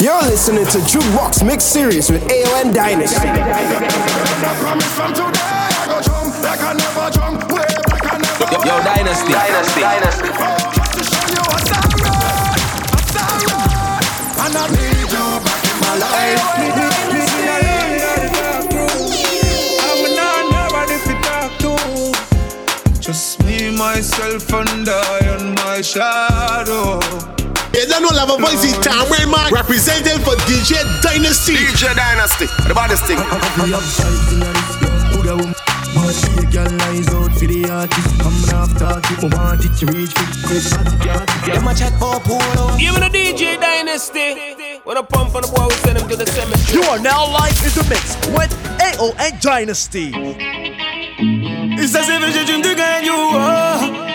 You're listening to JUKEBOX Mix Series with AON Dynasty. Yo, Dynasty. Just me, myself, and I, and my shadow. Yeah, that no love a voice in town, where my representing for DJ Dynasty. The baddest thing. Out for the artist. I'm after it, want it to reach for. Give me the DJ Dynasty. With a pump on the boy, we send him to the cemetery. You are now live in the mix with AON Dynasty. It's as if you dream to get you up.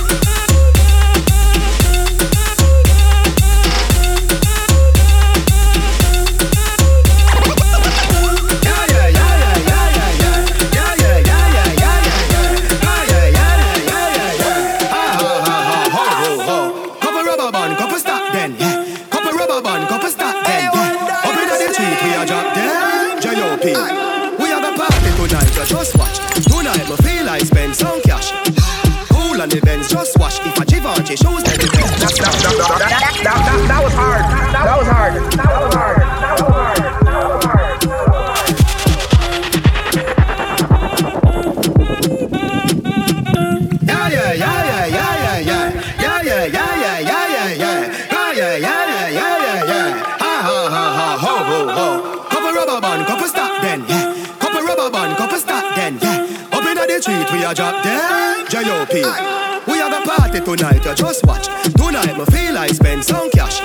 band, couple stop then. Couple rubber band, couple stop then. Up in the street, we a drop them. J.O.P. We have a party tonight, so just watch. Tonight, me feel I spend some cash. Cool on the Benz, just watch. If a Givenchy shows, then it goes. That was hard. That was hard. That was hard. That was hard. Drop them, J.O.P. We have a party tonight, you just watch. Tonight, me feel I spend some cash.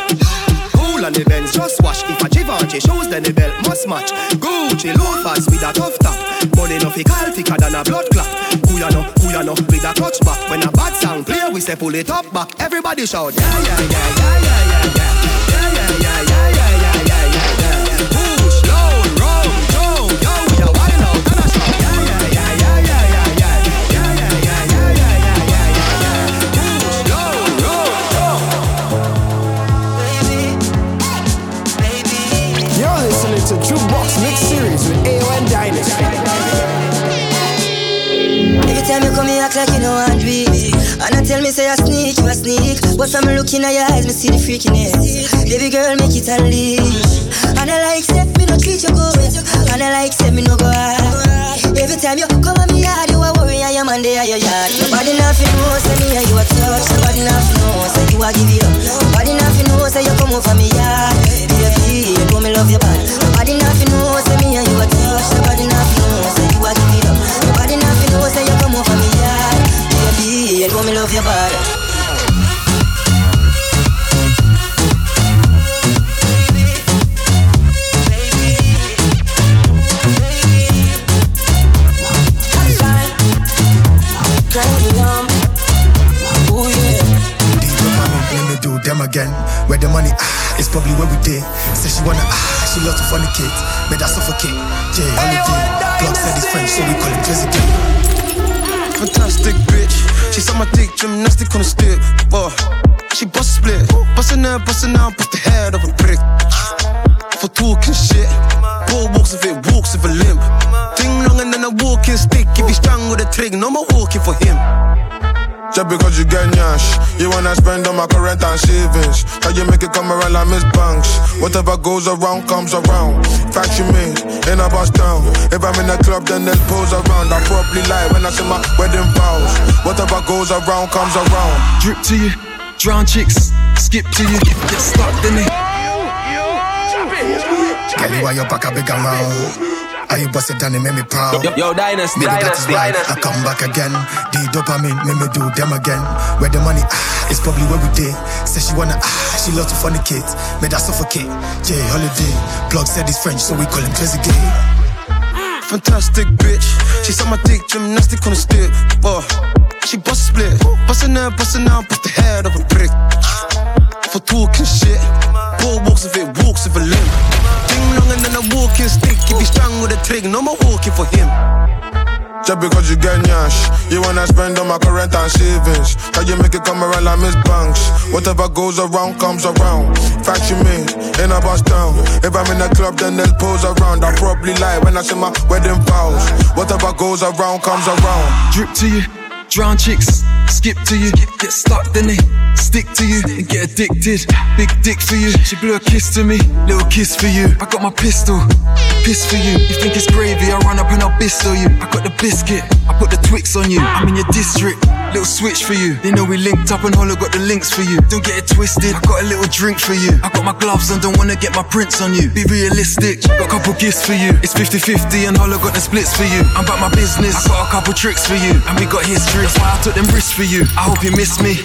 Cool on the Benz, just watch. If a Givenchy shows, then the belt must match. Gucci loafers with a tough top. Money no fickle, thicker than a blood clot. Who ya know, with a touch back. When a bad sound play, we say pull it up back. Everybody shout, yeah, yeah, yeah, yeah, yeah, yeah, yeah. It's a JUKEBOX Mix series with AON Dynasty. Every time you come, you act like you know I dream. And I tell me, say I sneak, you a sneak. But from looking at your eyes, me see the freakiness. Baby girl, make it a leash. And I like, say, me no treat you good. And I like, say, me no go out. Every time you come at me hard, you a worry, I am on the higher yard. Nobody nothing knows, say me and you a touch. Nobody nothing knows, say you a give it up. Nobody nothing knows, say you come over me yard. Baby, you know me love your body. Nobody nothing knows, say me and you a touch. Nobody nothing knows, say you a give it up. Nobody nothing knows, say you come over me yard. Baby, you know me love your body. Again, where the money, it's probably where we did. Said she wanna, she loves to fornicate. Made her suffocate. Jay Holiday, Glock 40 is French, so we call him Drizzy. Fantastic bitch. She saw my dick, gymnastic on the stick. Boy, she bust split. Bustin' out, bust the head of a brick. For talking shit. Boy walks with a limp. Ding long and then a walking stick. If he's strong with a trig, no more walking for him. Just because you get nyash, you wanna spend on my current and savings. How you make it come around like Miss Banks? Whatever goes around comes around. Fact you made, in a bust down. If I'm in a club, then there's pose around. I probably lie when I say my wedding vows. Whatever goes around comes around. Drip to you, drown chicks, skip to you, get stuck in it. Tell you why your back a big and round. Are you busted down and make me proud? Yo, Dynasty, me Dynasty, right. Dynasty. I come back again. The dopamine, make me do them again. Where the money, it's probably where we did. Said she wanna, she loves to fornicate. Made her suffocate. Jay Holiday, Glock said he's French, so we call him Drizzy Gay. Fantastic bitch. She saw my dick, gymnastic on the stick. Boy, she bust split. Bustin' out, bust the head of a brick. For talking shit. Boy walks with a limp. Long and then a walking stick. If he's strong with a trig, no more walking for him. Just because you get nyash, you wanna spend on my current and savings. How you make it come around like Miss Banks? Whatever goes around comes around. Fact you made, in a bust down. If I'm in a club, then there's pose around. I probably lie when I say my wedding vows. Whatever goes around comes around. Drip to you, drown chicks, skip to you, get stuck in it. Stick to you and get addicted. Big dick for you. She blew a kiss to me. Little kiss for you. I got my pistol. Piss for you. You think it's gravy? I run up and I'll pistol you. I got the biscuit. I put the Twix on you. I'm in your district. Little switch for you. They know we linked up and Holo got the links for you. Don't get it twisted. I got a little drink for you. I got my gloves on. Don't wanna get my prints on you. Be realistic. Got a couple gifts for you. It's 50-50 and Holo got the splits for you. I'm about my business. I got a couple tricks for you. And we got history. That's why I took them risks for you. I hope you miss me.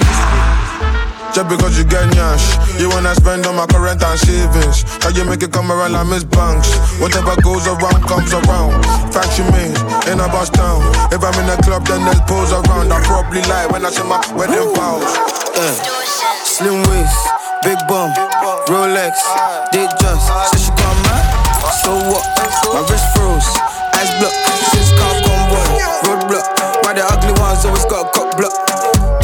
Just because you get nyash, you wanna spend on my current and savings. How you make it come around like Miss Banks? Whatever goes around comes around. Fact you made, in a bust down. If I'm in a club, then there's pose around. I probably lie when I say my wedding vows. Slim waist, big bum, Rolex, they just said she got mad. So what? My wrist froze, eyes blocked. Since car combo, roadblock. Why the ugly ones always got a cock block?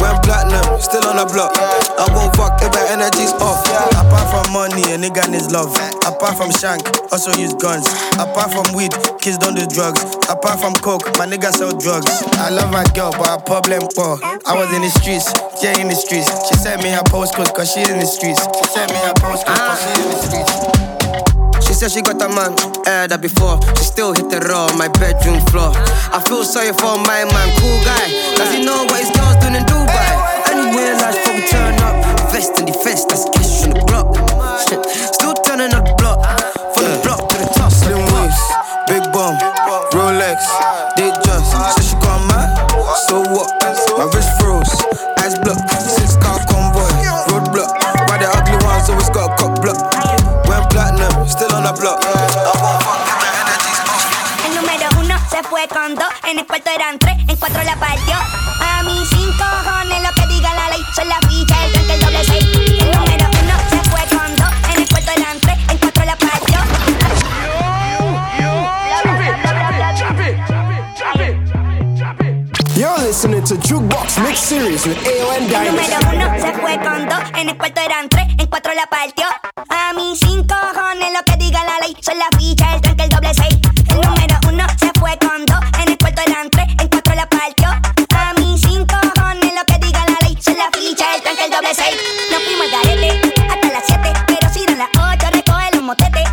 Went platinum, still on. on the block. I won't fuck if my energy's off. Apart from money, a nigga needs love. Apart from shank, also use guns. Apart from weed, kids don't do drugs. Apart from coke, my nigga sell drugs. I love my girl, but her problem poor. I was in the streets, yeah, in the streets. She sent me her postcode, cause she's in the streets. She sent me her postcode, cause she's in the streets. She said she got a man, heard that before. She still hit the raw on my bedroom floor. I feel sorry for my man, cool guy. Does he know what his girl's doing in Dubai? Anyway, last fuck turn up. Vest in the fest, that's cash on the block. Still turning up the block. From the block to the top. Slim waves, big bum, Rolex, they just. Said she got a man, so what? My wrist froze, eyes blocked. 6 car convoy, roadblock. Why the ugly ones always got a cop block? Still on the block. El número 1 se fue con 2. En el cuarto eran 3, en 4 la partió. A mí sin cojones lo que diga la ley. Son las fichas, el tanque, el doble 6. El número 1 se fue con 2. En el cuarto eran 3, en 4 la partió. You're listening to JUKEBOX Mix Series with AON Dynasty. El número 1 se fue con 2. En el cuarto eran 3, en 4 la partió. A mí sin cojones lo que diga la ley. Son las fichas, el tanque, el doble 6. El número 1 se fue con 2. En el cuarto eran 3, en 4 la partió. A mí sin cojones lo que diga la ley. Son las fichas, el tanque, el doble 6. Nos fuimos al garete hasta las 7. Pero si dan las 8 recoge los motetes.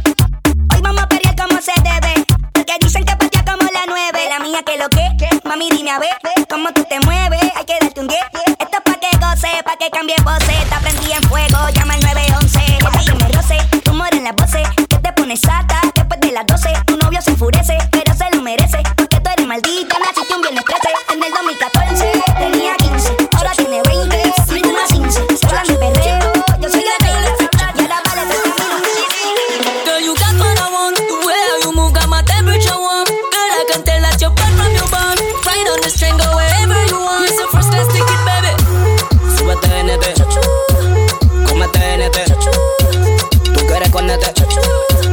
Hoy vamos a perrear como se debe. Porque dicen que partía como la 9. La mía que lo que, mami dime a ver cómo tú te mueves. Hay que darte un 10. Esto es pa' que goce, pa' que cambie voces. Te aprendí en fuego, llama el 911. Las voces, que te pones sata después de las 12, tu novio se enfurece, pero se lo merece, porque tú eres maldita, naciste un viernes 13, en el 2014 tenía 15, ahora tiene 20, soy una 15, se hablan de perreo, yo soy la reina, y ahora vale todo mi. Girl, you got what I want, the way you move got my temperature warm, girl, I can tell that you're bad from your bum, right on the string, go wherever you want, you're so first class ticket, baby, sube a TNT, come a TNT,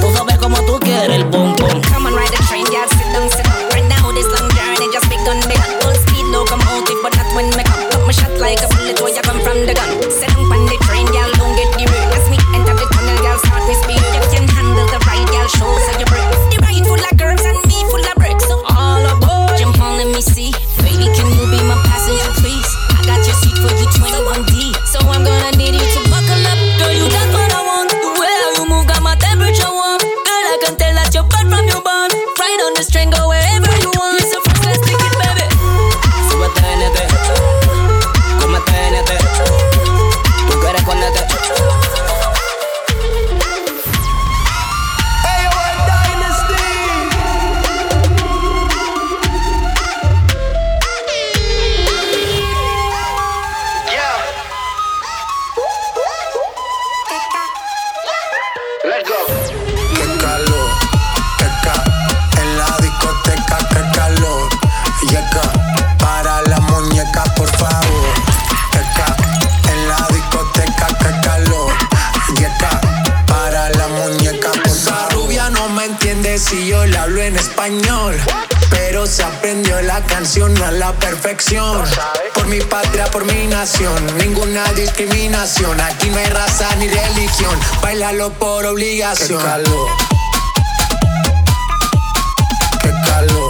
tú sabes como tú quieres el bombón. Come on, ride the train, yeah, sit down, sit down. Right now this long journey just begun. Big full speed, locomotive, but not when me come. Put my shot like a bullet, boy, I come from the gun. Sit down on the train, yeah, don't get the road. As me enter the tunnel, yeah, start me speed. You can handle the ride, yeah, show so you break. The ride full of curves and me full of bricks. So all aboard, jump on, let me see. Baby, can you be my passenger, please? I got your seat for you, 21D. So I'm gonna need you to buckle up, girl, you got what I want. Si yo le hablo en español, pero se aprendió la canción a la perfección. Por mi patria, por mi nación, ninguna discriminación. Aquí no hay raza ni religión, bailalo por obligación. Qué calor, qué calor,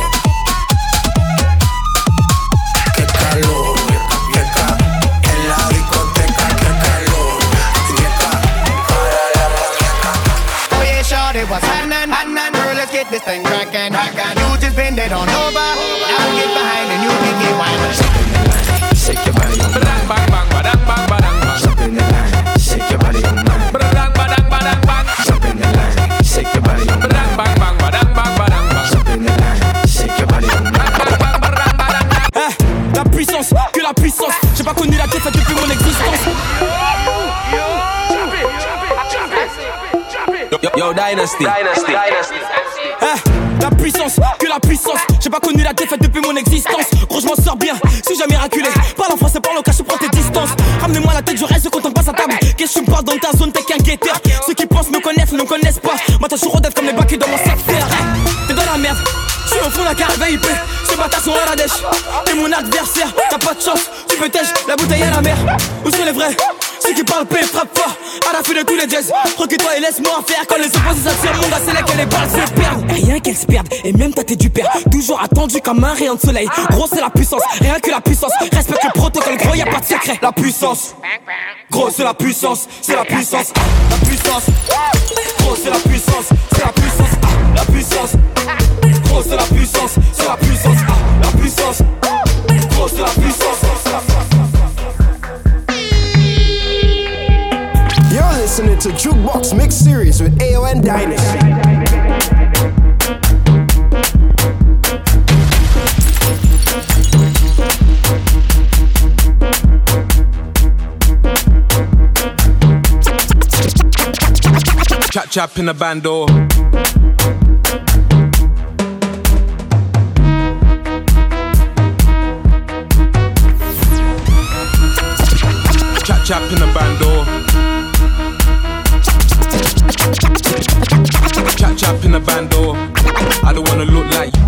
qué calor, qué calor. En la discoteca, qué calor, qué calor. Para la muñeca. Oye, shawty, what's happening? Get this thing crackin', you just bend it on over. Now get behind and you can get wild. Shake your body, bang bang bang, bang bang bang. Jump in the line, shake your body, bang bang bang bang. Jump in the line, shake your body, bang bang bang, bang bang bang. Jump in the line, shake your body, bang bang bang bang. Eh, la puissance, que la puissance. J'ai pas connu la tête depuis mon existence. Yo Dynasty, Dynasty, Dynasty. La puissance, que la puissance. J'ai pas connu la défaite depuis mon existence. Gros je m'en sors bien, suis jamais raculé. Parle en français, parle au cash, je prends tes distances. Ramenez-moi la tête, je reste quand on passe à table. Qu'est-ce que tu me parles dans ta zone, t'es qu'un guetteur. Ceux qui pensent me connaissent, ne me connaissent pas. Moi t'as toujours redève comme les bacs dans mon secteur. T'es dans la merde, Je suis au fond d'un carabin, il plaît. Ces bâtards sont à la dèche. T'es mon adversaire, t'as pas de chance. Tu peux tèche, la bouteille à la mer. Où sont les vrais? Ceux qui parlent paix, frappe fort. À la fin de tous les jazz. Recueille-toi et laisse-moi en faire. Quand les opposés s'attirent, mon gars, c'est là que les balles se perdent. Et rien qu'elles se perdent, et même t'as t'es du père. Toujours attendu comme un rayon de soleil. Gros, c'est la puissance, rien que la puissance. Respecte le protocole, gros, y'a pas de secret. La puissance, gros, c'est la puissance, c'est la puissance. La puissance, gros, c'est la puissance, c'est la puissance. La puissance, gros, c'est la puissance, c'est la puissance. La puissance, gros, c'est la puissance, c'est la puissance. You're listening to JUKEBOX Mix Series with AON Dynasty. Chap chap in the bando. Chap chap in the bando. Chap chap in the bando. I don't wanna look like you.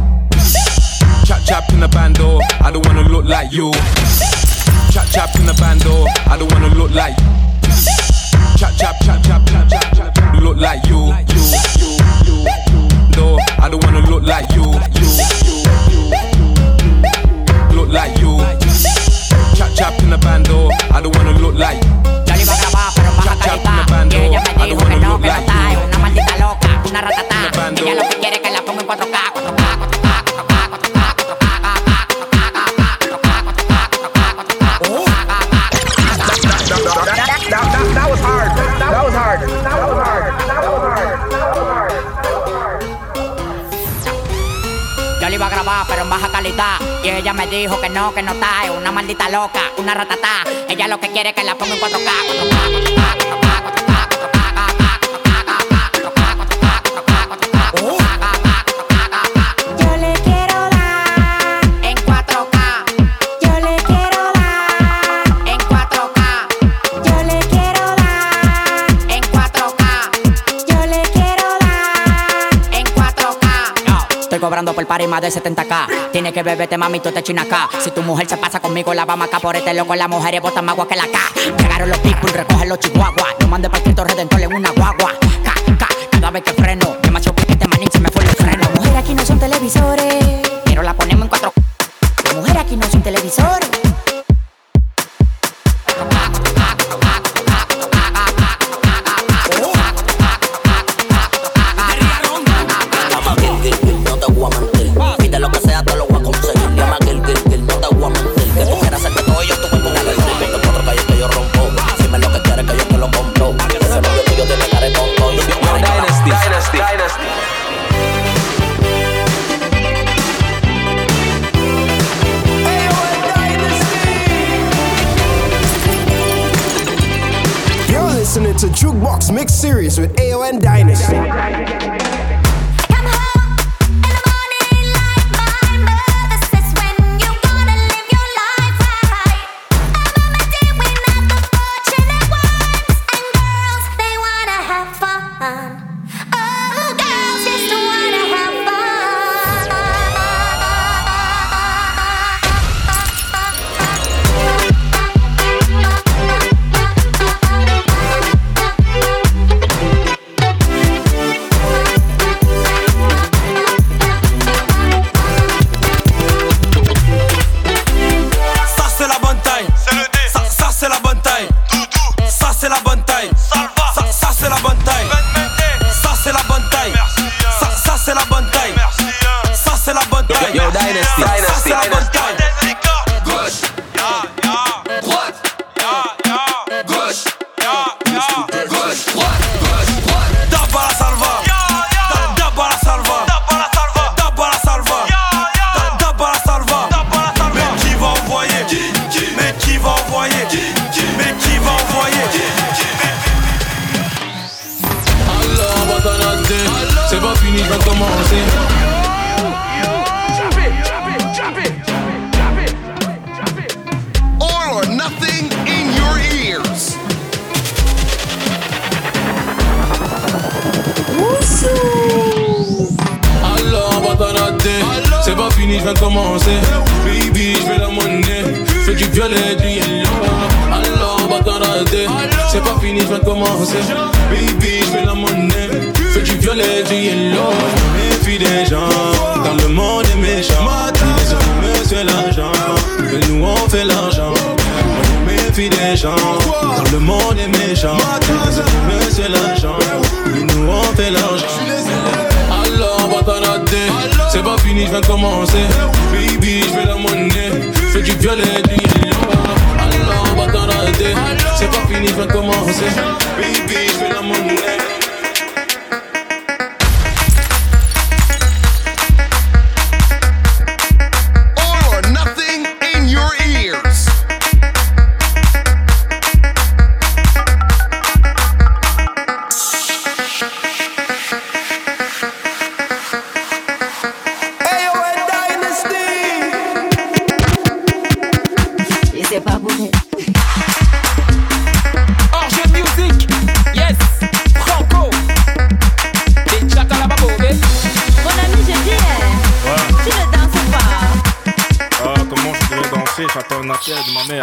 Chap chap in the bando. I don't wanna look like you. Chap chap in the bando. I don't wanna look like you. Chap chap chap chap chap chap. Look like you. No, I don't wanna look like you. Look like you. Chap chap in the bando. I don't wanna look like. Chap chap in the bando. I don't wanna look like. Una maldita loca, una ratata. Ella lo que quiere que la ponga en 4K. Iba a grabar pero en baja calidad y ella me dijo que no está, es una maldita loca, una ratatá, ella lo que quiere es que la ponga en 4K. Yo le quiero dar en 4K, yo le quiero dar en 4K, yo le quiero dar en 4K, yo le quiero dar en 4K. Estoy cobrando por party más de 70K. Tienes que beberte, mami, tú te chinas acá. Si tu mujer se pasa conmigo, la vamos acá. Por este loco, las mujeres botan más agua que la K. Llegaron los people, recogen los chihuahuas. No mande parquito redentor en una guagua. K, cada vez que freno. Demasiado piquete, manín, se me fue los frenos. Las mujeres aquí no son televisores, pero la ponemos en 4K. Las mujeres aquí no son televisores. It's a JUKEBOX Mix Series with AON Dynasty. I love what I did. C'est pas fini, je viens de commencer. Baby, je vais la monnaie. Fais du violet, du yellow. Alors, va t'en rater. C'est pas fini, je viens de commencer. Baby, je vais la monnaie. Fais du violet, du yellow. Méfie des gens, dans le monde est méchant. Les hommes, c'est l'argent. Mais nous, on fait l'argent. Méfie des gens, dans le monde est méchant. Les hommes, c'est l'argent. Mais nous, on fait l'argent. Alors, va t'en rater. C'est pas fini, je viens de commencer. Baby, je vais la monnaie. Fais du violet, du yellow. Alors, va t'en rater. C'est pas fini, je viens de commencer. Baby, je vais la monnaie.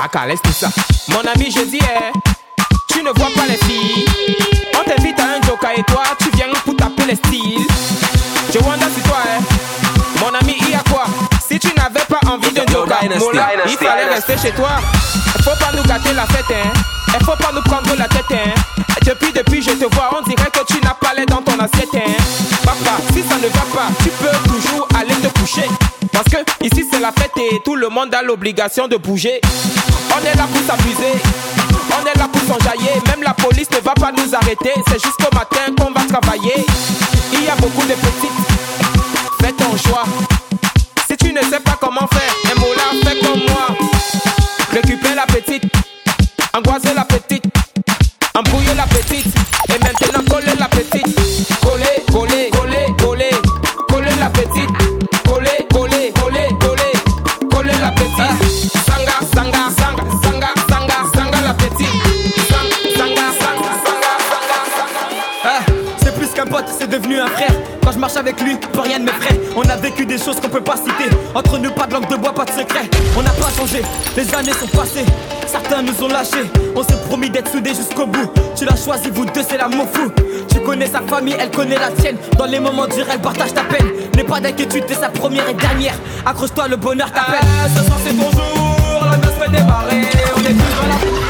Aka, laisse tout ça. Mon ami, je dis, tu ne vois pas les filles. On t'invite à un joker et toi, tu viens pour taper les styles. Je wonder si toi, mon ami, il y a quoi? Si tu n'avais pas envie d'un joker, il fallait rester chez toi. Faut pas nous gâter la fête, hein. Faut pas nous prendre la tête, hein. Depuis je te vois, on dirait que tu n'as pas l'air dans ton assiette, hein. Papa, si ça ne va pas, tu peux toujours aller te coucher. Parce que ici c'est la fête et tout le monde a l'obligation de bouger. On est là pour s'abuser, on est là pour s'enjailler. Même la police ne va pas nous arrêter, c'est jusqu'au matin qu'on va travailler. Il y a beaucoup de petites, fais ton choix. Si tu ne sais pas comment faire, un mot là, fais comme moi. Récupère la petite, angoisser la petite, embrouiller la petite, et maintenant coller la petite. Coller, coller, coller, coller, coller la petite. Coller, coller, coller, coller, coller la petite. Sanga, sanga, sanga, sanga, sanga, sanga la petite. Sanga, sanga, sanga, sanga, sanga. C'est plus qu'un pote, c'est devenu un frère. Quand je marche avec lui, plus rien ne m'effraie. On a vécu des choses qu'on peut pas citer. Entre nous, pas de langue de bois, pas de secret. On n'a pas changé, les années sont passées. Certains nous ont lâchés, on s'est promis d'être soudés jusqu'au bout. Tu l'as choisi, vous deux, c'est l'amour fou. Tu connais sa famille, elle connaît la tienne. Dans les moments durs, elle partage ta peine. N'aie pas d'inquiétude, t'es sa première et dernière. Accroche-toi, le bonheur t'appelle. Ce soir c'est ton jour, la noce fait démarrer. On est tous dans la...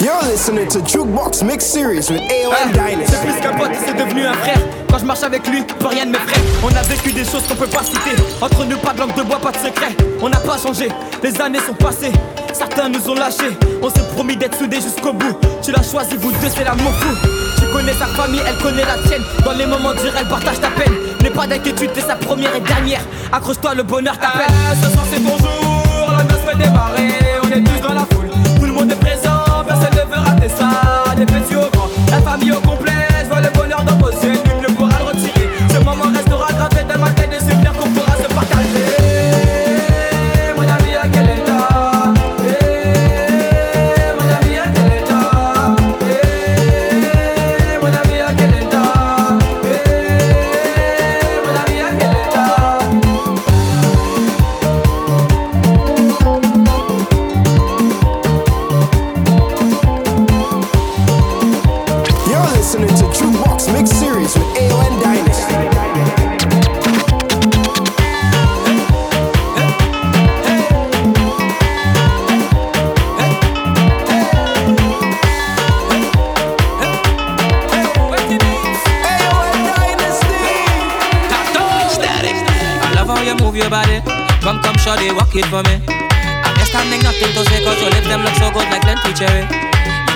You're listening to JUKEBOX Mix Series with AON Dynasty. C'est plus qu'un pote, c'est devenu un frère. Quand je marche avec lui, plus rien ne m'effraie. On a vécu des choses qu'on peut pas citer. Entre nous, pas de langue de bois, pas de secret. On n'a pas changé, les années sont passées. Certains nous ont lâchés, on s'est promis d'être soudés jusqu'au bout. Tu l'as choisi, vous deux, c'est l'amour fou. Tu connais sa famille, elle connaît la tienne. Dans les moments durs, elle partage ta peine. N'aie pas d'inquiétude, t'es sa première et dernière. Accroche-toi, le bonheur t'appelle. Ce soir c'est ton jour, la noce fait démarrer. On est tous dans la foule, tout le monde est présent. Personne ne veut rater ça, des petits au grand, la famille au complet, je vois le bonheur dans vos yeux, nul ne pourra le retirer. Ce moment restera gravé dans ma tête, des souvenirs qu'on pourra se partager. Mon ami, à quel état? Mon ami, à quel état? Mon ami, à quel état? Mon ami, à quel état? Listening to JUKEBOX Mix Series with AON Dynasty. AON Dynasty. Static. I love how you move your body. Come, come, shawty, walk it for me. I'm just standing nothing to say 'cause your lips them look so good like plenty cherry.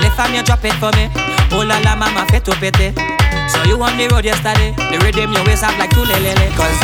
Lift on you, drop it for me. Oh la la, mama, fait tout péter. So you on the road yesterday. The rhythm your waist up like tulelele. 'Cause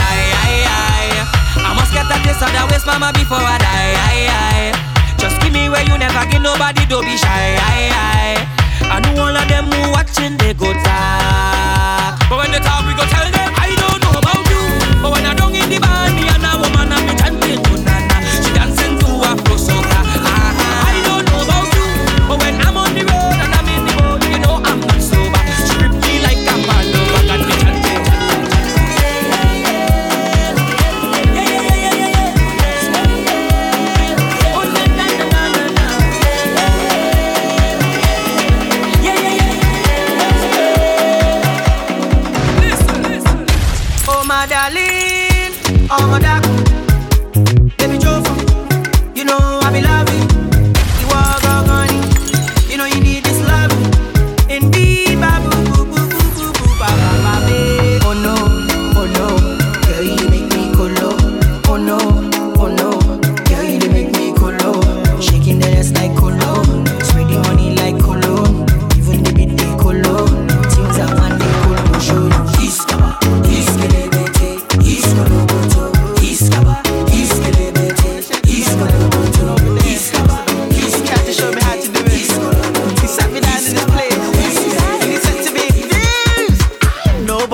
I must get a taste of that waist, mama, before I die. Just give me where you never give nobody, don't be shy. I know all of them who watching, they go talk. But when they talk, we go tell them, I don't know about you. But when I don't in the band, me and a woman, I'm chanting to Nana. She dancing to Afro soca. I don't know about you. But when I'm on the road, I'm in the boat, you know I'm not sober. Strip me like a man, no, I can't be chanting.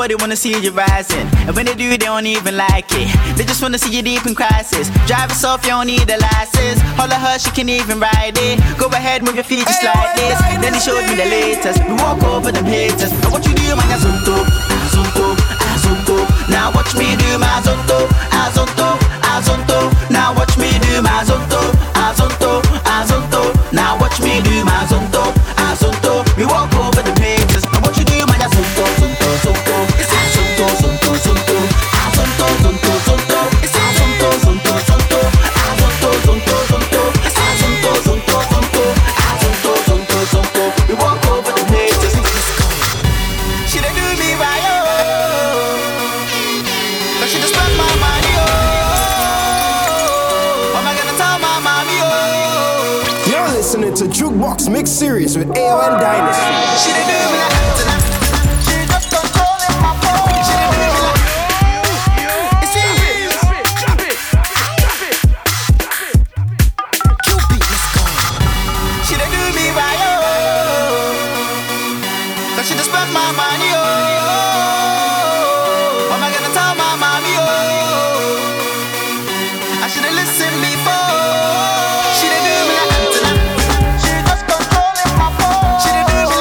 boy, they wanna see you rising. And when they do, they don't even like it. They just wanna see you deep in crisis. Drive us off, you don't need a license. Holler her, she can even ride it. Go ahead, move your feet just like this. Then he showed me the latest. We walk over them haters. Now what you do, man, azonto, azonto, azonto. Now watch me do my azonto, azonto, azonto. Now watch me do my azonto, azonto, azonto. Now watch me do my azonto, azonto. We walk over the haters. Now what you do, man, azonto, azonto, azonto, azonto, azonto, azonto, azonto, azonto. It's a jukebox mix series with AON Dynasty. She didn't do me like that. She just controlling my phone. She didn't do me like that. It's serious. Drop it, drop it, drop it, drop it, drop it. JUKEBOx MIXTAPE. She didn't do me right, oh. So she just spent my money, oh. Am I gonna tell my mommy, oh? I should've listened before. You're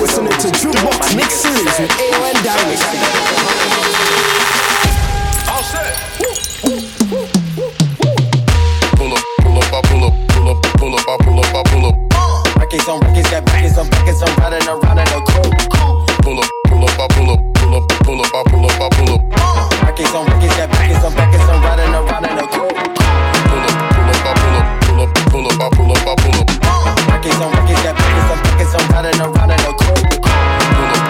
listening to JUKEBOX Mix Series with AON Dynasty. records on records, got records on records. I'm riding around in a coupe. Pull up, pull up, I pull up, pull up, pull up, I pull up, I pull up. Records on records, got records on records. I'm riding around in a coupe. Pull up, pull up, I pull up, pull up, pull up, I pull up, I pull up. Records on records, got records on records. I'm riding around in a coupe. Pull up,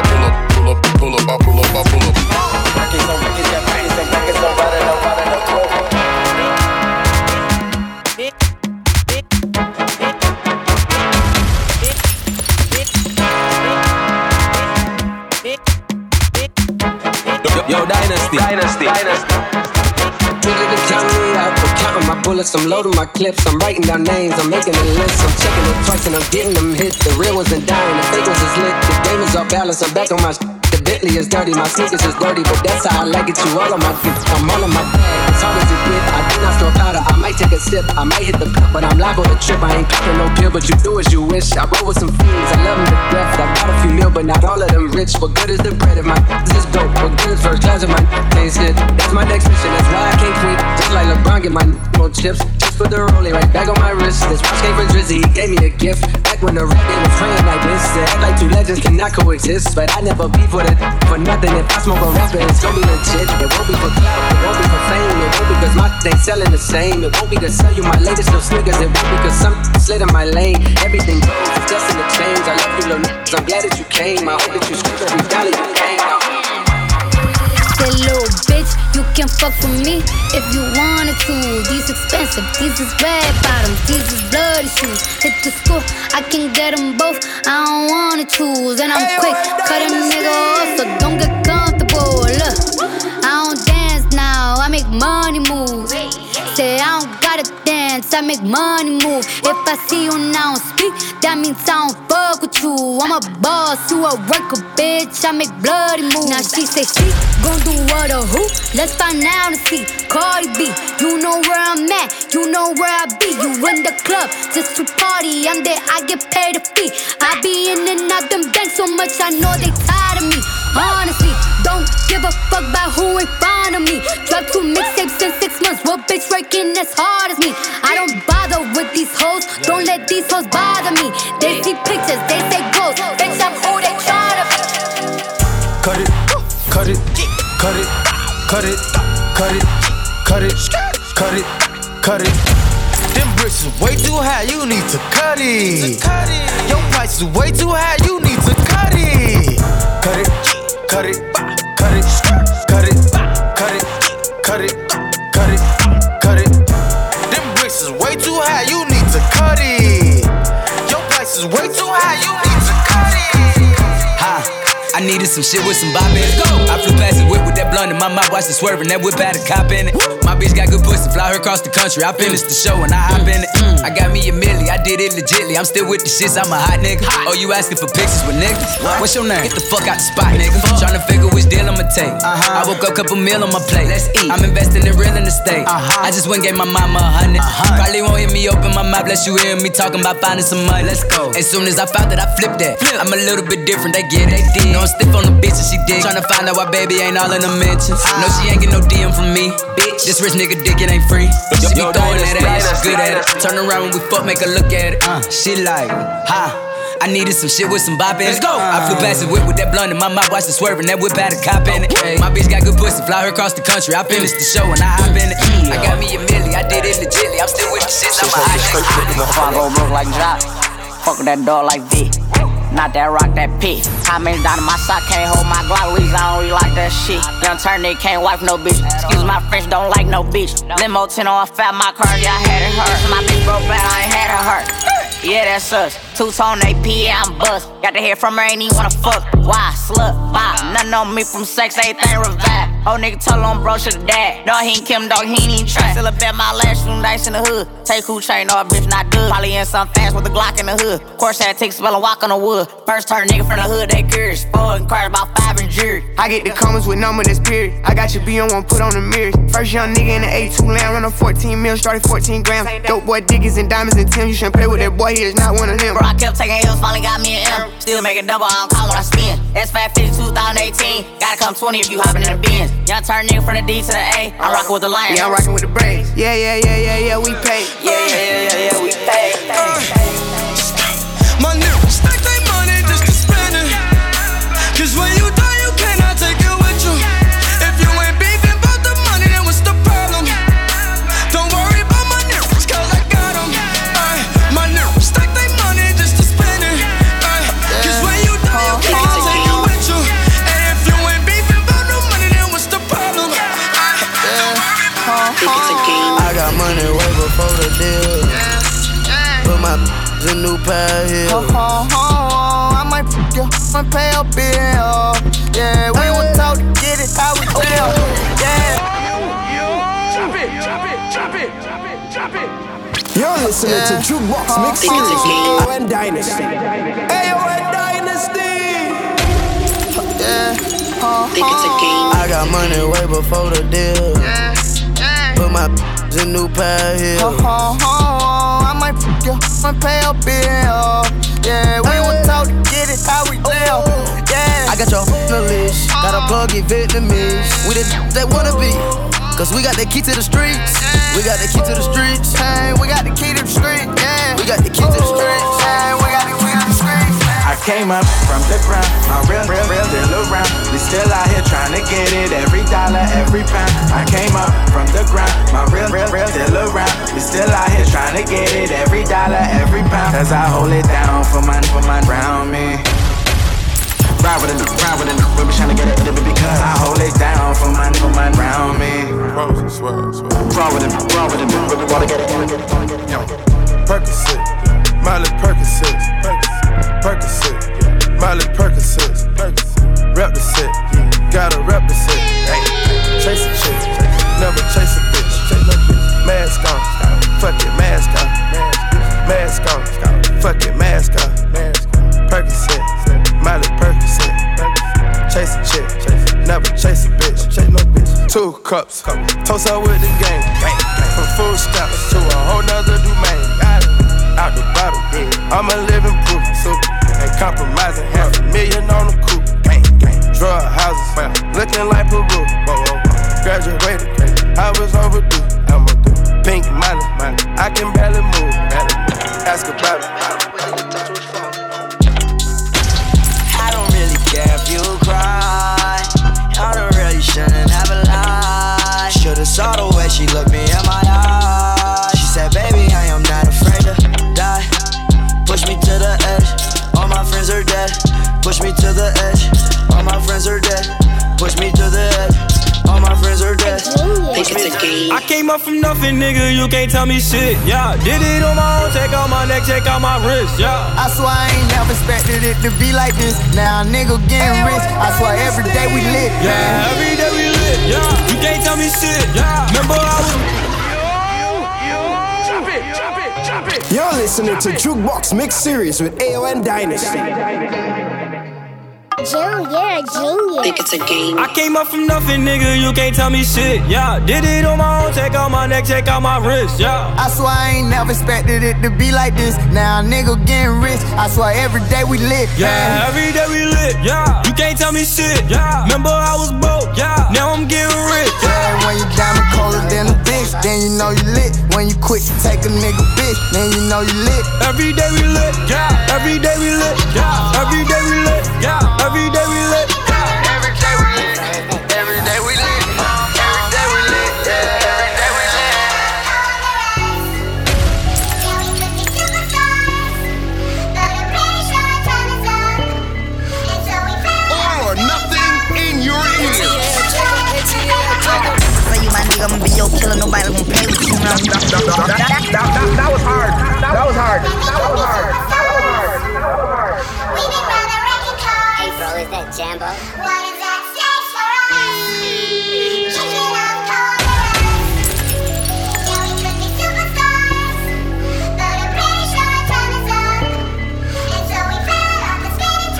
pull up, I pull up, pull up, pull up, I pull up, I pull up. Records on records, got records on records. I'm riding around in a coupe. Yo, Dynasty. Dynasty. Dynasty. I'm counting my bullets, I'm loading my clips, I'm writing down names, I'm making a list, I'm checking it twice and I'm getting them hit. The real ones and dying, the fake ones is lit, the game is off balance, I'm back on my the Bentley is dirty, my sneakers is dirty, but that's how I like it, you all on my feet, I'm all on my bag, as hard as it get, I do not throw powder, I might take a sip, I might hit the cup, but I'm liable to trip, I ain't popping no pill, but you do as you wish, I roll with some fiends, I love them to death, I bought a few meal, but not all of them rich, what good is the bread if my is dope, what good is first class if my ain't shit, that's my next mission, that's why I can't quit, just like LeBron, get my more chips, just put the rollie right back on my wrist, this watch came from Drizzy, he gave me a gift, back when the record was playing like this, act like two legends cannot coexist, but I never be for nothing, if I smoke a rapper, it's gonna be legit. It won't be for clout, it won't be for fame. It won't be cause my thing selling the same. It won't be to sell you my latest little sneakers. It won't be cause some slid in my lane. Everything goes, it's just in the change. I love you little niggas, I'm glad that you came. I hope that you screwed every dollar you came. That little bitch, you can fuck with me if you wanted to. These expensive, these is red bottoms, these is bloody shoes. Hit the school, I can get them both, I don't wanna choose. And I'm quick, cut them niggas. So don't get comfortable, look, I don't dance now, I make money move. Say I don't gotta dance, I make money move. If I see you now speak, that means I don't fuck with you. I'm a boss, you a worker, bitch, I make bloody moves. Now she say she gon' do what or who, let's find out and see. Cardi B, you know where I'm at, you know where I be. You in the club, just to party, I'm there, I get paid a fee. I be in and out them banks so much, I know they tired of me. Honestly, don't give a fuck about who in front of me. Dropped 2 mixtapes in 6 months, what bitch working as hard as me? I don't bother with these hoes, don't let these hoes bother me. They see pictures, they say goals, bitch I'm who they try to be. Cut it, cut it, cut it, cut it, cut it, cut it, cut it, cut it. Them bricks is way too high, you need to cut it. Your price is way too high, you need to cut it. Cut it, cut it, cut it, cut it, cut it, cut it, cut it, cut it. Them bricks is way too high, you need to cut it. Your price is way too high, you need to cut it. Ha. I needed some shit with some bop in it. I flew past the whip with that blunt in my mouth, watched it swerving. That whip had a cop in it. My bitch got good pussy, fly her across the country. I finished the show and I hop in it. I got me a milli, I did it legitly. I'm still with the shits, I'm a hot nigga. Oh, you asking for pictures with niggas? What's your name? Get the fuck out the spot, nigga. Tryna figure which deal I'ma take. I woke up, couple meal on my plate. Let's eat. I'm investing in real estate. I just went and gave my mama 100. Probably won't hear me open my mouth, bless you hear me talking about finding some money. Let's go. As soon as I found that, I flipped that. I'm a little bit different, they get it. They did. I'm stiff on the bitch and she dick. Tryna find out why baby ain't all in the mentions. No, she ain't get no DM from me. Bitch, this rich nigga dick, it ain't free. She be throwing that ass, good at it. Turn around when we fuck, make her look at it. She like, ha. I needed some shit with some bop in it. Let's go. I flew past the whip with that blunt in my mouth, watched it swerving. That whip had a cop in it. My bitch got good pussy, fly her across the country. I finished the show and I hop in it. I got me a milli, I did it legitly. I'm still with the shits, I'm a hot nigga. If I go broke like Jock, fuck that dog like V. Not that rock, that pit. Time is down in my sock, can't hold my Glock. Reason I don't really like that shit. Young Turnip can't wipe no bitch. Excuse my French, don't like no bitch. Limo 10 on a fat, my car, yeah, I had it hurt. My bitch broke bad, I ain't had it hurt. Yeah, that's us. Two-tone AP, yeah, I'm bust. Got to hear from her, ain't even wanna fuck. Why? Slut, bop. Nothing on me from sex, everything revived. Old nigga told on bro, should've died. No, he ain't Kim, dog, he ain't even try. Still up at my last room, dice in the hood. Take who chain, no, bitch not good. Probably in some fans with a Glock in the hood. Course had take smell and walk on the wood. First turn nigga from the hood, they curious. Four and cars about 5 and jury. I get the comments with number that's period. I got your B on one, put on the mirrors. First young nigga in the A2 land, run on 14 mil, started 14 grams. Dope boy, diggies and diamonds and Tim. You shouldn't play with that boy, he is not one of them. Bro, I kept taking L's, finally got me an M. Still making double, I don't call when I spin. S550 2018. Gotta come 20 if you hopping in the Benz. Y'all turn nigga from the D to the A. I'm rocking with the Lions. Yeah, I'm rocking with the Braves. Yeah, we paid. Yeah, we paid. a new pair of heels. I might fuck your and pay a bill. Yeah, we were told to get it how we feel. Yeah. Drop it, drop it, drop it, drop it, drop it. You're listening to JUKEBOX MIXTAPE. AON Dynasty. AON Dynasty. Think it's a game. I got money way before the deal. Put my in new pair of heels. I might fuck your and pay a bill. Yeah, we were told to get it how we feel. Yeah, I got your on the list. Got a plug in Vietnamese. We the that wanna be, cause we got the key to the streets. We got the key to the streets. Hey, we got the key to the streets. Yeah, we got the key to the streets. Hey, we got the key to the streets. I came up from the ground, my real deal around. We still out here trying to get it, every dollar, every pound. I came up from the ground, my real deal around. We still out here trying to get it, every dollar, every pound. Cause I hold it down for my ground man. Ride with a new, we tryna get it, because I hold it down for my ground man. Ride with a new, we wanna get it, Percocet, Miley Percocet. Percocet, Miley Percocet, rep the set, gotta rep the set. Chase a chick, never chase a bitch. Mask on, fuck it, mask on. Mask on, fuck it, mask on. Percocet, Miley Percocet. Chase a chick, never chase a bitch. 2 cups, toast up with the game. From food stamps to a whole nother domain. Out the bottle, I'm a living proof. Ain't compromising, $500,000 on the coupe. Drug houses, looking like Peru. Graduated, I was overdue. Pink money, I can barely move. Ask about it. I don't really care if you cry. I don't really shouldn't have a lie. Shoulda saw the way she looked me in my eyes. She said, baby, I am not afraid to. Push me to the edge, all my friends are dead. Push me to the edge, all my friends are dead. Push me to the edge, all my friends are dead. Push me to. I came up from nothing, nigga, you can't tell me shit. Yeah, did it on my own, take out my neck, take out my wrist. Yeah, I swear I ain't never expected it to be like this. Now a nigga getting rich, I swear every day we lit. Yeah, every day we lit. Yeah, you can't tell me shit. Yeah, remember I was. You're listening to JUKEBOX Mix Series with AON Dynasty. Junior. Think it's a game. I came up from nothing, nigga, you can't tell me shit. Yeah, did it on my own, take out my neck, take out my wrist. Yeah, I swear I ain't never expected it to be like this. Now a nigga getting rich, I swear every day we lit. Yeah, every day we lit. Yeah, you can't tell me shit. Yeah, remember I was broke. Yeah, now I'm getting rich. Yeah, when you diamond colder than a bitch, then you know you lit. When you quit, you take a nigga bitch, then you know you lit. Every day we lit. Yeah, every day we lit. Yeah, every day we lit. Yeah. Every day we lit, yeah. Every day we lit, every day we lit, every day we lit, yeah. Every day we lit. All or nothing in your ears. For you, my nigga, I'ma be your killer. Nobody gon' play with you. That was hard. That was hard. That was hard. Is that Jambo? What is that stage for us? Check it out, color. Yeah, we could be superstars, but I'm pretty sure our time is up. And so we fell off the skating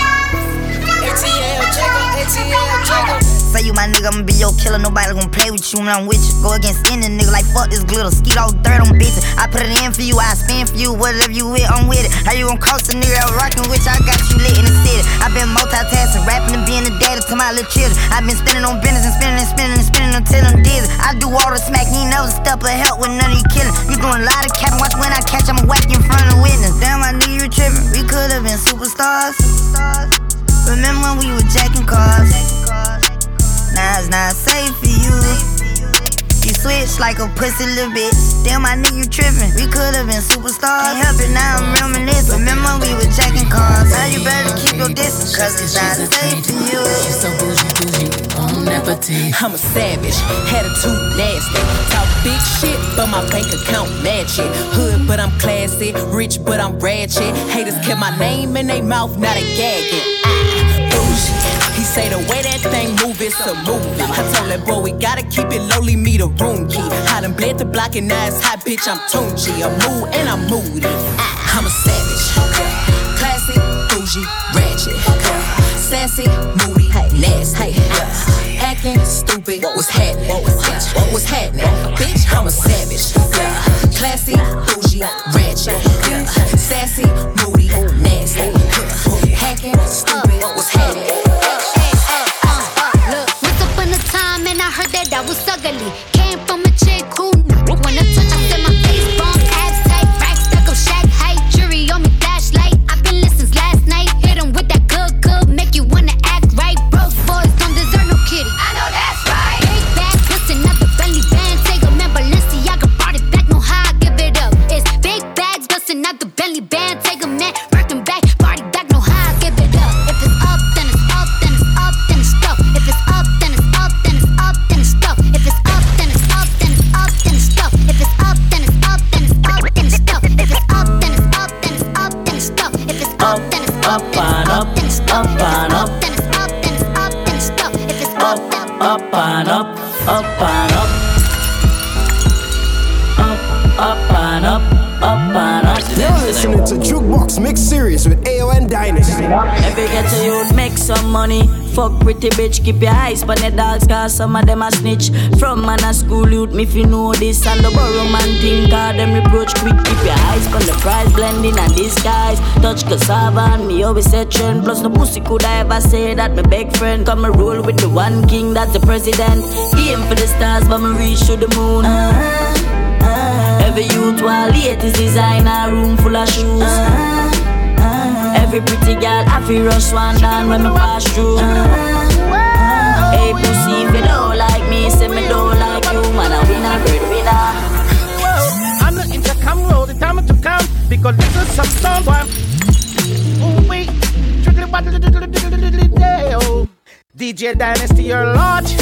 jumps. ATL, check it. Say you my nigga, I'ma be your killer. Nobody gon' play with you when I'm with you. Go against any nigga like fuck this glitter. Skeet all dirt on bitches. I put it in for you, I spend for you. Whatever you with, I'm with it. How you gon' cross the nigga out rockin' with you? I got you lit in the city. I been multitasking, rapping and being a daddy to my little children. I been spending on business and spending until I'm dizzy. I do all the smack, you never step or help with none of you killing. You doing a lot of cap, watch when I catch, I'ma whack you in front of witness. Damn, I knew you trippin'. We could've been superstars. Remember when we were jacking cars? Now it's not safe for you. You switch like a pussy little bitch. Damn, I knew you trippin'. We could've been superstars. Can't help it, now I'm reminiscing. Remember we were jacking cars. Now you better keep your distance, cause it's not safe for you. She's so bougie, bougie. Won't never I'm a savage, attitude nasty. Talk big shit, but my bank account match it. Hood, but I'm classy, rich, but I'm ratchet. Haters kept my name in their mouth, now they gagging. He say the way that thing move, it's a movie. I told that boy we gotta keep it lowly, me the room key. I done bled the block and now it's hot, bitch, I'm Tunchi. I'm mood and I'm moody. I'm a savage, classy, bougie, ratchet, sassy, moody, nasty, acting stupid. What was happening? What was happening? Bitch, I'm a savage, classy, bougie, ratchet, sassy, moody, nasty, hacking stupid. What was happening? I heard that I was ugly. Came from a chick who knew when I touched up in my face. Bomb abs tight, racks stuck up, shack height. Jury on me, flashlight. I've been listening since last night. Hit him with that good, good. Make you wanna act right. Broke boys don't deserve no kitty. I know that's right. Big back, listen up the Bentley band. Take a man, Balenciaga brought it back. No how I give it up. It's big bags, busting out the Bentley band. Take a man. It's a jukebox mix series with AON Dynasty. Every ghetto youth make some money. Fuck pretty bitch, keep your eyes on the dogs, cause some of them a snitch. From man a school youth, me if you know this. And the borrow man think, cause them reproach quick. Keep your eyes on the prize, blending and disguise. Touch cassava and me always say trend. Plus no pussy could I ever say that my big friend. Come a roll with the one king, that's the president. Aim for the stars, but me reach to the moon. Every youth while late is designer, room full of shoes. Every pretty girl I feel rush one down when me pass through. Hey pussy, if you don't like me, say me don't like you. Man, I win a great winner. Whoa, I'm looking to come roll the time to come because this is some song. Oh wait, trickly bottle the DJ Dynasty, your lodge.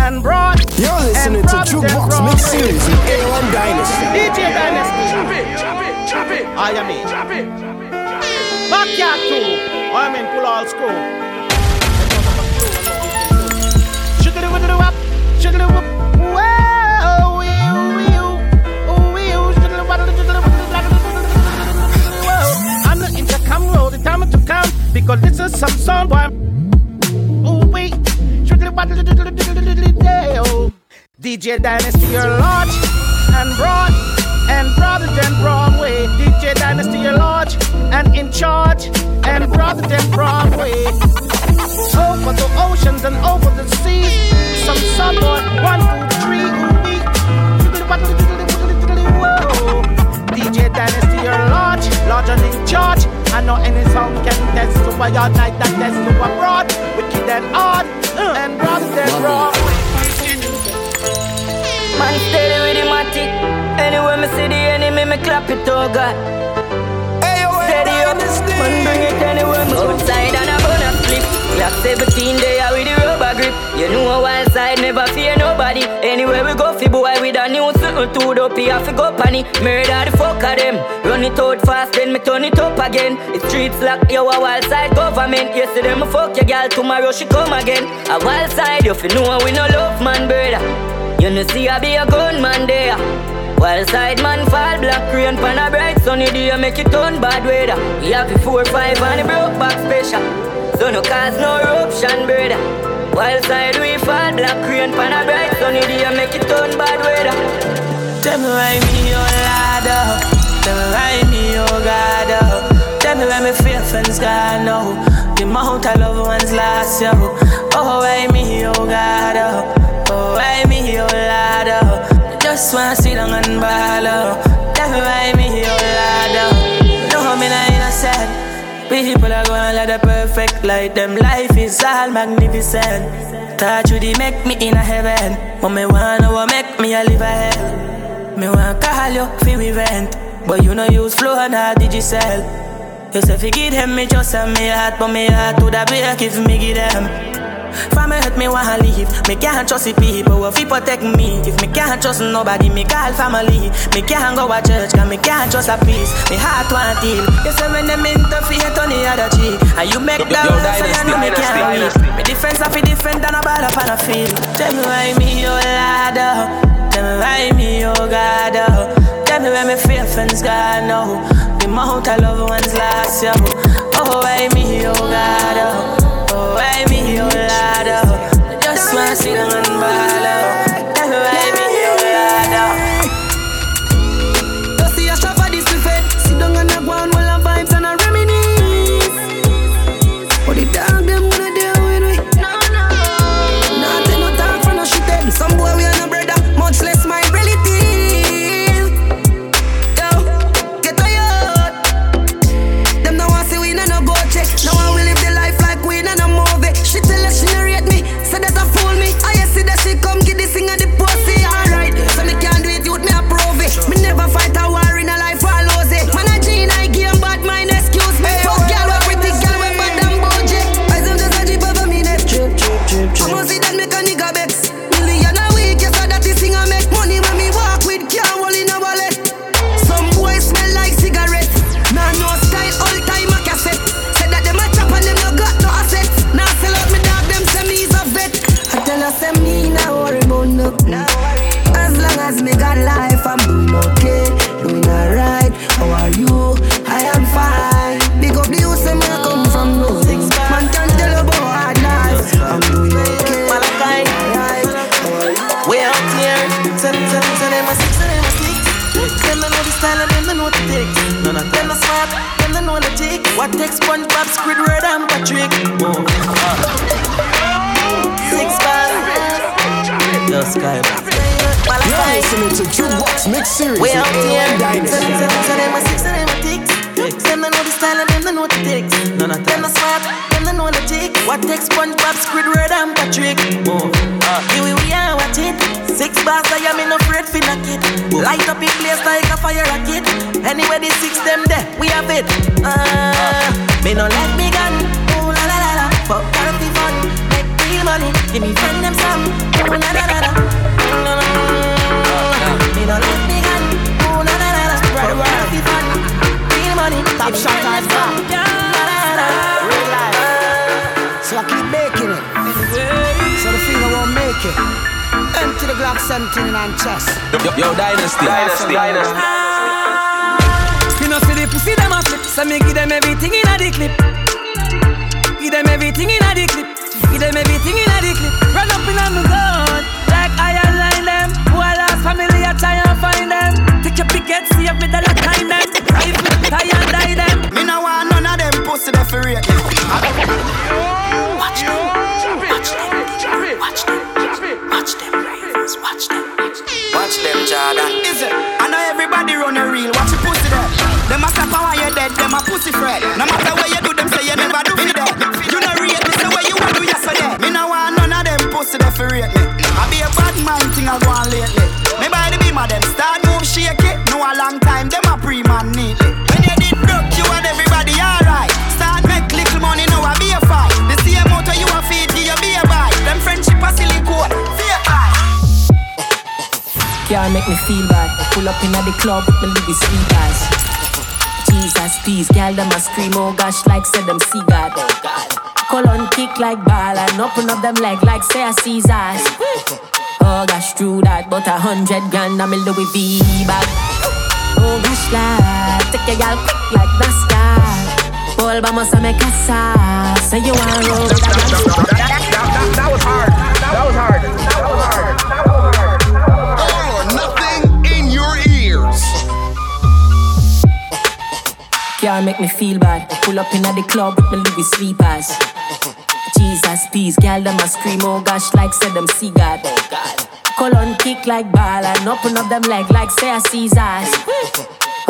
And broad. You're listening to JUKEBOX Mix Series with AON Dynasty. DJ Dynasty. Drop it, drop it, drop it. I am in. Drop it, drop it, drop it. Backyard too. I am in full all school. Sugar with the wap, sugar whoop. Whoa, whoa. I'm looking to come roll the time to come because this is some song boy. Ooh wait. DJ Dynasty, your lodge and broad and brother than Broadway. DJ Dynasty, your lodge and in charge and brother than Broadway. Over the oceans and over the seas, some sunboy, 1, 2, 3, ooh-wee. DJ Dynasty, your lodge, lodge and in charge. I know any song can test to a yard night that test to a broad. Wicked and odd and brother than Broadway. Man steady with the matic. Anywhere me see the enemy, me clap it all God. Ayo, steady up, man bring it anywhere. Me outside and I'm on a flip. Glock 17 there with the rubber grip. You know a wild side, never fear nobody. Anywhere we go, fi boy with a new suit. Two dopey, I fi go panny. Murder the fuck of them. Run it out fast, then me turn it up again. It's streets like yo, a wild side government. Yesterday me fuck your girl, tomorrow she come again. A wild side, you fi know we no love man, brother. You know see I be a gunman there. While side man fall, black rain pan a bright sunny day, make it turn bad weather. We have a 4-5 and a broke back special. So no cause no eruption, brother. While side we fall, black rain pan a bright sunny day, make it turn bad weather. Tell me why me your ladder. Tell me why me your God up. Tell me why me fear friends God now. The mount I love ones last year. Oh why me your God up. Oh, why me, oh, lad, oh. Just wanna sit down and ball, oh. Tell me why me, oh, lad, oh. No, me not innocent. People are going like the perfect light. Them life is all magnificent. Thought you did make me in a heaven. But me wanna what make me a live a hell. Me wanna call you for event. But you know use flow and how did you sell? You say forgive him, me just and me heart. But me heart would have break if me give them. Family hurt me while I leave. Me can't trust the people if they protect me. If me can't trust nobody, me call family. Me can't go to church, cause me can't trust a peace. Me heart want deal. You say when them interfere on the other cheek, and you make that one, so you know me can't leave. Me defense I feel different than a ball up on a field. Tell me why me, oh ladder. Tell me why me, oh God. Tell me where me feel friends God now. The mount I love one's last, yo. Oh why me, oh God. Oh why me, oh ladder. Just wanna see them and ball out. Tell me why me, oh ladder. What takes SpongeBob, Squidward, and Patrick? Oh. Six bands. No sky. You're listening to JUKEBOX Mixtape Series. Way out here. Them are six and them are ticks. Them don't know the style and them don't know what it takes. None of them are smart. Them don't know what it takes. What takes SpongeBob, Squidward, and Patrick? Oh. Here we are, watch it. 6 bars, I am in a afraid for knock it. Light up in place like a fire rocket. Anyway, the six them there, we have it. Me no like me gun. Ooh la la la la. Fuck party fun. Make real money. Give me friend them some. Ooh la la la la. Me no like me gun. Ooh la la la la. Fuck party fun. Real money. Top shot and stop. La la la. Real life. So I keep making it. So the finger won't make it. Empty the Glock 17 and chest. Yo, Dynasty. You know, see the pussy them a flip. So me give them everything in a the clip. Run up in a me gun. Like I align them. Who I lost family, I try and find them. Take your picket, see if me that I time them. If me try and die them. Me no want none of them pussy that for real. Watch them, Jordan. Is it? I know everybody run a reel. Watch your pussy there. Them a slap while you're dead. Them a pussy friend. No matter what you do, them say you never do me there. You know rate me, so what you want to do yesterday. Me no want none of them pussy there for rate me. I be a bad mind thing I go on lately. Me by the beam of them start move shake it. No a long time, them a pre-man neatly. When you did broke, you and everybody alright. Start make little money, now I be a fight. The same motor you a feed, you be a buy. Them friendship a silly coat. Yeah, make me feel bad. Pull up in at the club, me Louis sneakers. Jesus, please, girl, them a scream, oh gosh, like said them see God. Oh God. Call on kick like ball and open up them leg like say a Caesar. Oh gosh, true that, but 100 grand I'm a Louis V bag. Oh gosh, lad, take a girl quick like NASCAR. All by myself make a sass. Say you want roll with a That was hard. Y'all make me feel bad. Pull up in at the club with my Louis sleepers. Jesus, peace, girl, them a scream, oh gosh, like said them see God. Oh God. Call on kick like ball and open up them leg like say a Caesar.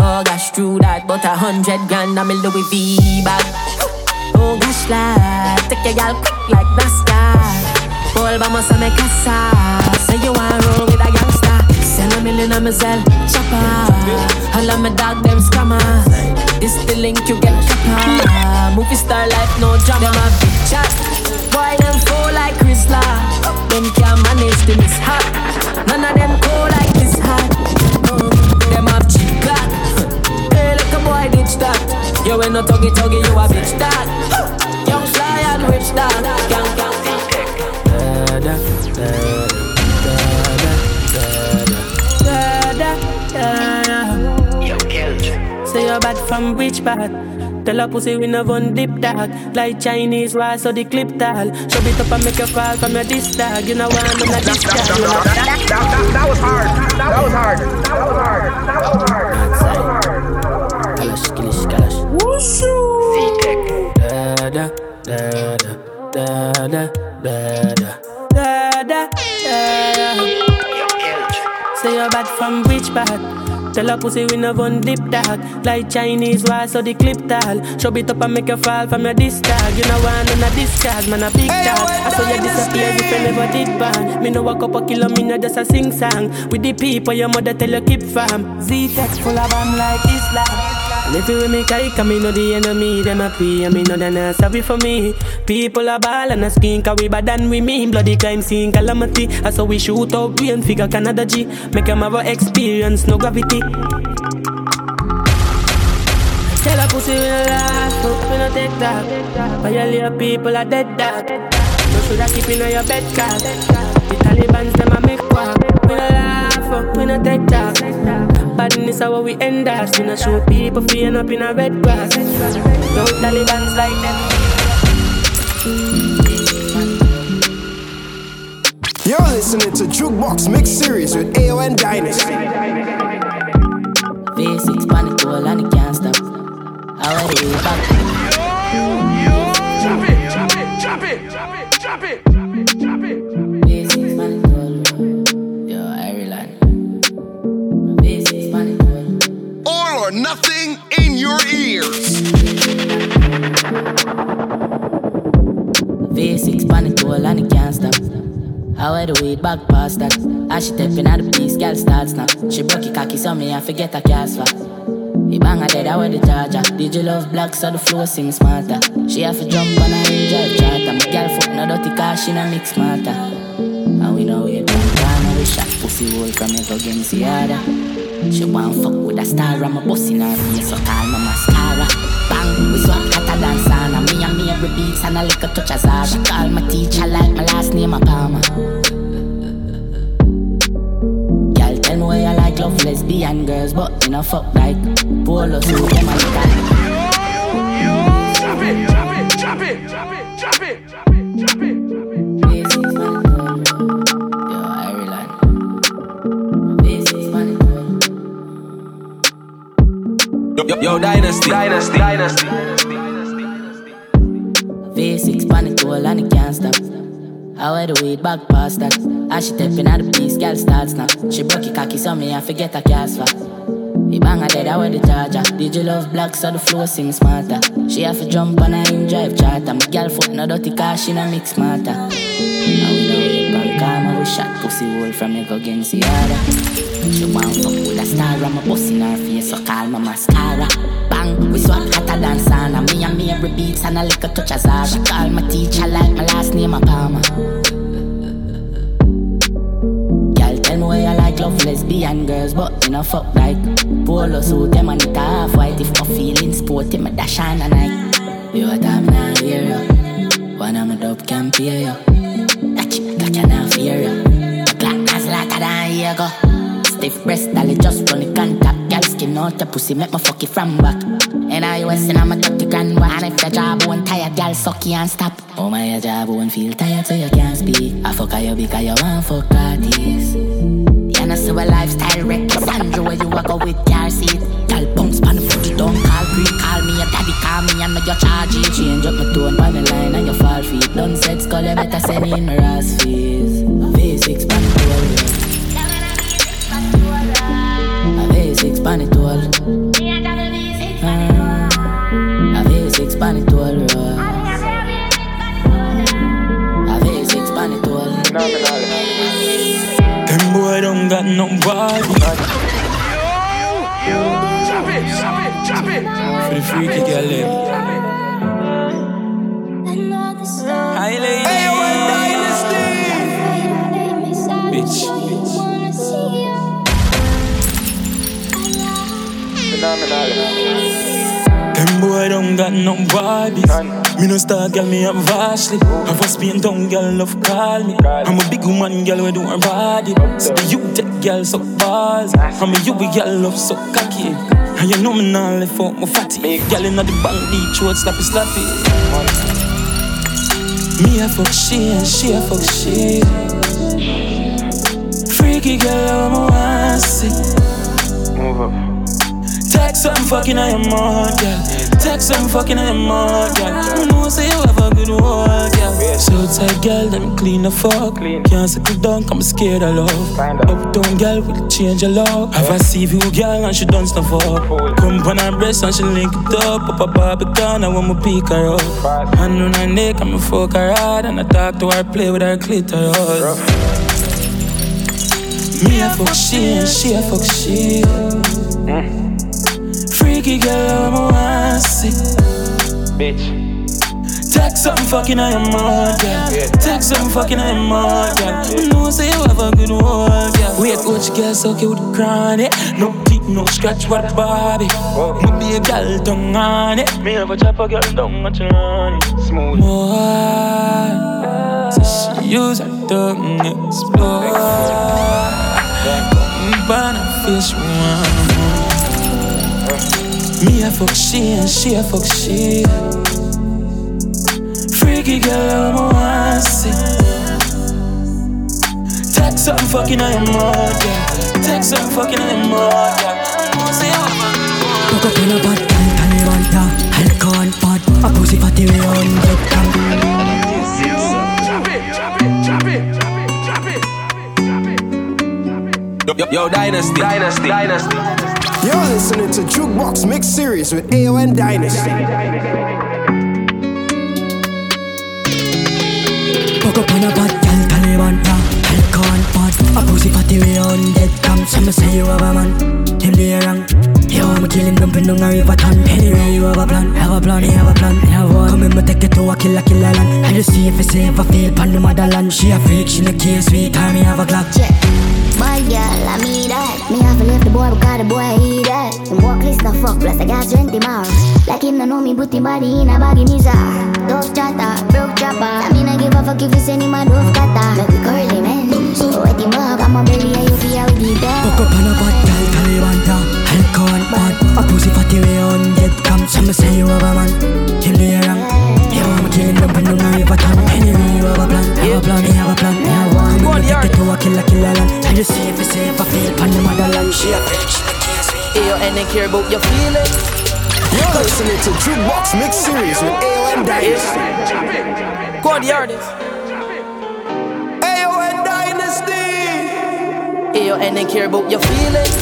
Oh gosh, true that, but 100 grand I'm a Louis V bag. Oh gosh, lad, take your girl quick like NASCAR. All by myself make a sass. Say you want roll with a gangster. Send a million on myself, chopper. All of my dog, them scammers. This the link you get, movie star life, no drama. Big chat, boy them fool like fly. Them can't manage them is hot. None of them cold like this hot. Them have cheap black. Hey, little boy, ditch that. You ain't no tuggy tuggy, you a bitch that. Young fly and rich that. Say you're bad from which part? Tell a pussy we no one dip tag. Like Chinese rice or the clip tag. Shove it up and make a fall from your diss tag. You know why I'm in a diss tag. That was hard. That was hard. That was hard. That was hard. Kalash, kilish, kalash. Wushu. C-Tech. Da-da, da-da, da-da, da-da, da-da, da-da. Say you're bad from which part? Tell a pussy we no one dip tag. Like Chinese rice or the clip tag. Shove it up and make a fall from your diss tag. You know why I'm not discharge, man a big tag. I saw you disappear if I never did ban. Me no walk up a kilo, me no just a sing song. With the people your mother tell you keep fam. Z-Tex full of them like Islam. And if you make a hike, me know the enemy, them a pee. And me know they're not sorry for me. People are ball and a skin, cause we bad and we mean. Bloody crime scene calamity. That's how we shoot out we and figure Canada G. Make them have a experience, no gravity. Tell a pussy we no laugh, we no take that. But your little people are dead dog. No shoulda keep in your bed card. The Taliban's them a make walk. We no laugh, we no take that. Badness how we end us. We not show people feeling up in a red grass. No Taliban's like them. You're listening to JUKEBOX Mix Series with AON Dynasty. V6 panic goal and it can't stop. Our way back. Drop it, drop it, drop it, drop it, drop it. Nothing in your ears. V6 panic goal and it can't stop. I wear the weight back past that. As she tapping at the piece, girl starts now. She broke your cocky, so me I forget I can't swap. He bang her dead, I wear the charger. Did you love black, so the flow sing smarter. She have to jump on her enjoy charter. My girl fuck no dirty car, she no mix smarter. And we know it don't down, we shot pussy hole from every game, see harder. She want fuck with a star, I'm a boss in her face, so call my mascara. Bang, we swap hotter than sauna. Me and me every beats and a little touch of Zara. She call my teacher like my last name, a Palmer. Y'all tell me where you like love lesbian girls, but you know fuck like polo suit, them a little. Drop it, drop it, drop it, drop it, drop it, drop it, drop it. Yo, Dynasty. V6 panic goal and it can't stop. I wear the weight back past that. As she tapping at the piece, girl starts now. She broke your cocky, so me I forget I can't swap. He bang her dead, I wear the charger. Did you love black, so the flow sing smarter. She have to jump on her in drive charter. My girl foot no dirty car, she no mix smarter. Now we know it gone calm, we shot pussy hole from me go against the other. She want fuck with a star, I'm a boss in her face, so call my mascara. Bang, we swap hotter than sauna. Me and me every beats and a little touch of Zara. She call my teacher like my last name, a Palmer. Y'all tell me where you like love lesbian girls, but you know fuck like polo suit, them and it half white. If I'm feeling sporty, me dash on a night. You what I'm not hear you. One of my dope can't pay you. That chick that you not fear you. The Glock has lighter than you go. Stiff breast, dolly, just run the contact. Girl, skin out your pussy, make my fuck it from back. And I was in I'm a 30 grand one. And if your job won't tired, girl, suck you and stop. Oh my, your job won't feel tired, so you can't speak. I fuck you because you want fuck artists. You know, see a lifestyle wreck. Sandra, where you walk out with your seat. Girl, bounce, pan, foot, you don't call creep. Call me, your daddy, call me, and make your charge it. Change up my tone, pan the line, and your fall feet. Don't set skull, you better send in my ass face. V6, pan, foot, V6 pan it all. A V6 pan it all. A V6 pan it all. Them boy don't got no body. Drop it, drop it, drop it. For the freaky girl in. Drop it. Another song. Hey, AON Dynasty. I'm not Barbies. Me no star, girl, me up vastly. I was being down, girl, love call me. I'm a big woman, girl, we do her body. So the you take girl, so balls. I'm a you, girl, love so cocky. And you know me now, left out my fatty. Girl, in the bank, each word, slappy, slappy. Me, I fuck she, and she, I fuck she. Freaky girl, I'm a wassy. Move up. Text I'm fucking on your mouth, girl. Text I'm fucking on your mouth, girl. I know say you have a good word, girl. So tight, girl, let me clean the fuck. Can't settle down, come scared of love. Uptown, girl, will change your love. Have a CV girl and she done stuff up. Come on her breast and she link it up. Pop a barbican, I want me pick her up. Hand on her neck, I'ma fuck her hard. And I talk to her, play with her clitoris. Me a fuck she and she a fuck she. Freaky girl, I'm a wassy. Bitch. Text something fucking on your mouth, girl. Text something fucking on your mouth, girl. You know, say you have a good word, girl. We a coach girl, so cute, cranny. No kick, no scratch, what Bobby. No be a girl, tongue on it. Me have a chopper girl, tongue on it. Smooth. More. So she use her tongue, explore. Burn a fish one. Me a fuck she and she a fuck she. Freaky girl, I'm a wassy. Take something fucking on your mouth, yeah. Take something fucking on your mouth, yeah. I'm say I'm a in a bad time, and you want that. I'll go on bad. A pussy party we on the top. Drop it, drop it, drop it, drop it, drop it, drop it. Yo, Dynasty, Dynasty, Dynasty. You're listening to JUKEBOX Mix Series with AON Dynasty. Fuck up on a bad girl, Taliban, yeah. Hell gone bad. A pussy fatty way on dead cam. Some say you have a man, him they wrong. You want me kill him, dumping down a river ton. Anyway, you have a plan, have a plan, have a plan, have one. Come in, me take you to a killer, killer land. I just see if it's safe, I feel pan the motherland. She a freak, she look here, sweet, time me have a Glock. Yeah. Boy, girl, I mean that. Me have to leave the boy because the boy he that. Him walk list the fuck, plus I got 20 miles. Like him no know me, put him body in a baggy mizar. Dove chatter, broke chopper. I mean I give a fuck if you send him a dove cutter. Make it curly, man. So wet him up, I'm a baby, I you feel how he done. Fuck up on a bad girl, Taliban, da. Hell gone bad. A pussy fatty way on dead cam. Some say you have a man, him they wrong. You want me killing them, but no know if I turn. Anyway, you have a plan, have a plan, have a plan, have one. One yard. Killer, killer land. I just save it, save it, feel pan the motherland. She a bitch, she can't sweet. Ayo, and they care about your feelings. You're listening to JUKEBOX Mix Series with AON Dynasty. Go on the artist. AON Dynasty. Ayo, and they care about your feelings.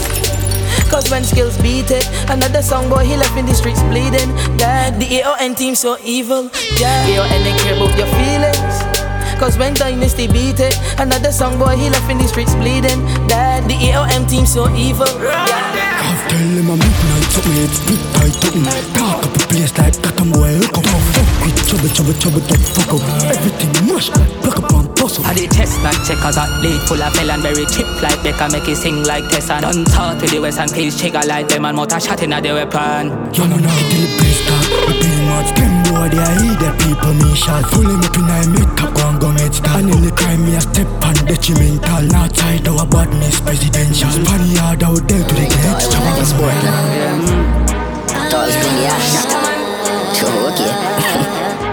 Cause when skills beat it, another song boy he left in the streets bleeding. Dad, the AON team so evil. Yeah. AON they care about your feelings. Cause when Dynasty beat it, another song boy he left in the streets bleeding. Dad, the AON team so evil. Half girl in my midnight, so me it's big tight button. Talk up the place like that, I'm way up. Fuck with chubby, chubby, chubby, don't fuck up. Everything mush, block up on puzzle. I did test like checkers at late, full of melon, very chip like Becca, make it sing like Tessa. Don't talk to the west and page, check like them and mouth a shot in a day weapon. You know now, till the place start, we pretty much them boy, they hate their people, me shot. Fooling up in my makeup, go on. I nearly cry me a step on the chimental. Now tied our badness presidential. Funny how they would dare to the kids. Chama this boy. Toys bring the ass. Sure, okay.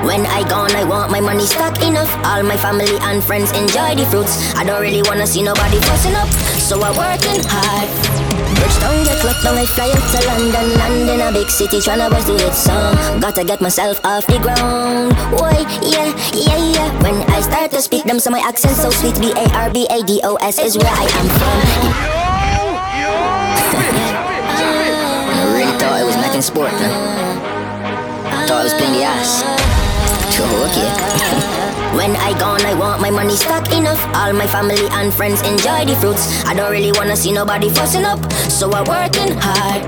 When I gone, I want my money stuck enough. All my family and friends enjoy the fruits. I don't really wanna see nobody fussing up, so I'm working hard. Bridgetown get locked down, I fly out to London. And in a big city tryna bust the hit song. Gotta get myself off the ground. Why, yeah, yeah, yeah. When I start to speak them, so my accent so sweet. B-A-R-B-A-D-O-S is where I am from. I really thought it was making sport, man. Thought it was playing the ass. Sure, okay. When I gone, I want my money stuck enough. All my family and friends enjoy the fruits. I don't really wanna see nobody fussing up, so I'm working hard.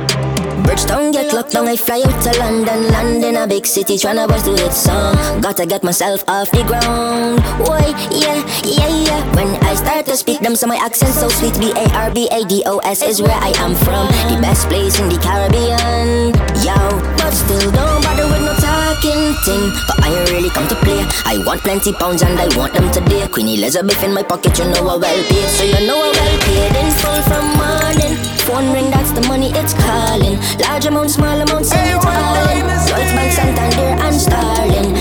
Bridgetown get locked down, I fly out to London. Land in a big city, tryna bust the hit song. Gotta get myself off the ground. Why, yeah, yeah, yeah. When I start to speak them, so my accent so sweet. B-A-R-B-A-D-O-S is where I am from. The best place in the Caribbean, yo. But still don't bother with no time. guilting, but I ain't really come to play. I want plenty pounds and I want them today. Queen Elizabeth in my pocket, you know I well paid. So you know I well paid in full from morning. Phone ring, that's the money it's calling. Large amount, small amount, same time. Lloyds Bank, Santander and Sterling.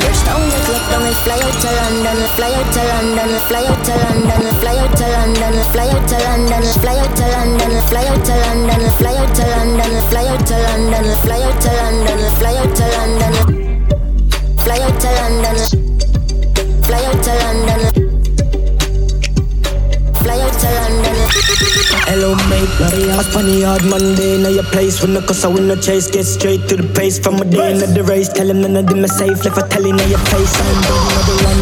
First down, I click down, I fly out to London. I fly out to London, I fly out to London. I fly out to London, I fly out to London. I fly out to London, I fly out to London. I fly out to London, I fly out to London. I fly out to London, I fly out to London. Fly out to London. Fly out to London. Fly out to London. Hello mate, I was funny hard Monday. Now your place when the cuss I win no chase. Get straight to the pace from a day into the race. Tell him none of them are safe. Left a telling now your face. I'm done, another one.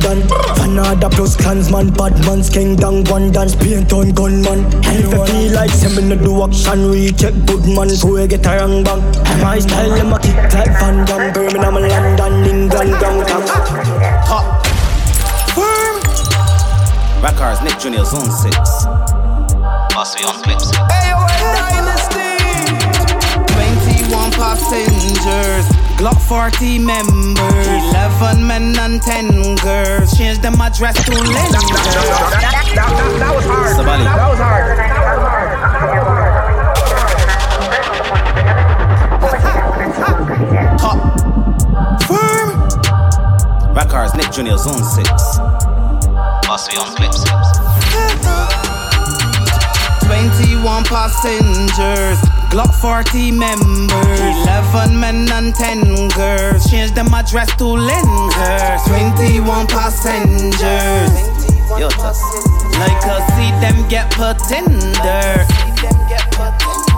Done. Fanada plus clansman, bad man's king down one dance. Paint on gunman. And if I feel like seven to do action, recheck good man. Go and get a wrong bang. My style them a kick like Van Damme. Birmingham, London, England, ground top. Records, Nick Jr., Zone 6. Must be on clips. AON Dynasty! 21 passengers, Glock 40 members, 11 men and 10 girls. Change them address to lenders. That was hard. Somebody. That was hard. Top. Firm. Records, Nick Jr., Zone 6. Must be on clips. 21 passengers, Glock 40 members, 11 men and 10 girls. Change them address to lenders. 21 passengers. Like I see them get pretender.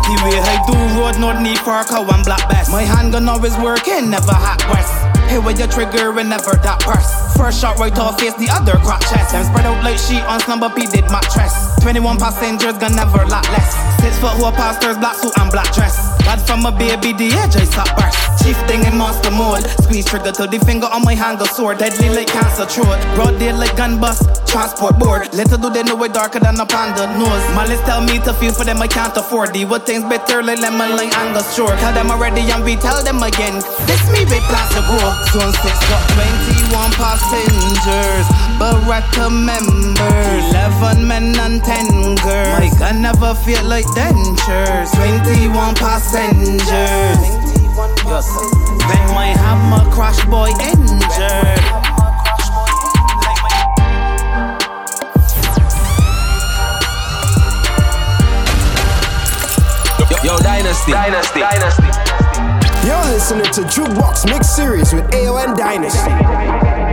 The way I do road, no need for a cow and black best. My handgun always working, never hot west. Hey, with your trigger and never that burst. First shot right off face, the other crack chest. Them spread out like sheet on slumber beaded mattress. 21 passengers gon' never lot less. 6 foot who pastors, black suit and black dress. Bad from a baby, the edge I stop burst. Chief thing in monster mode. Squeeze trigger till the finger on my hand go sore. Deadly like cancer throat. Broad day like gun bust, transport board. Little do they know it darker than a panda nose. Malice tell me to feel for them I can't afford. The what things better like lemon like anger short. Tell them already and we tell them again. This me big plans to grow. Zone 6 got 21 passengers, Beretta members, 11 men and 10 girls. My gun never feel like dentures. 21 passengers. Then my hammer crash boy injured. Yo, Dynasty. You're listening to JUKEBOX Mix Series with AON Dynasty.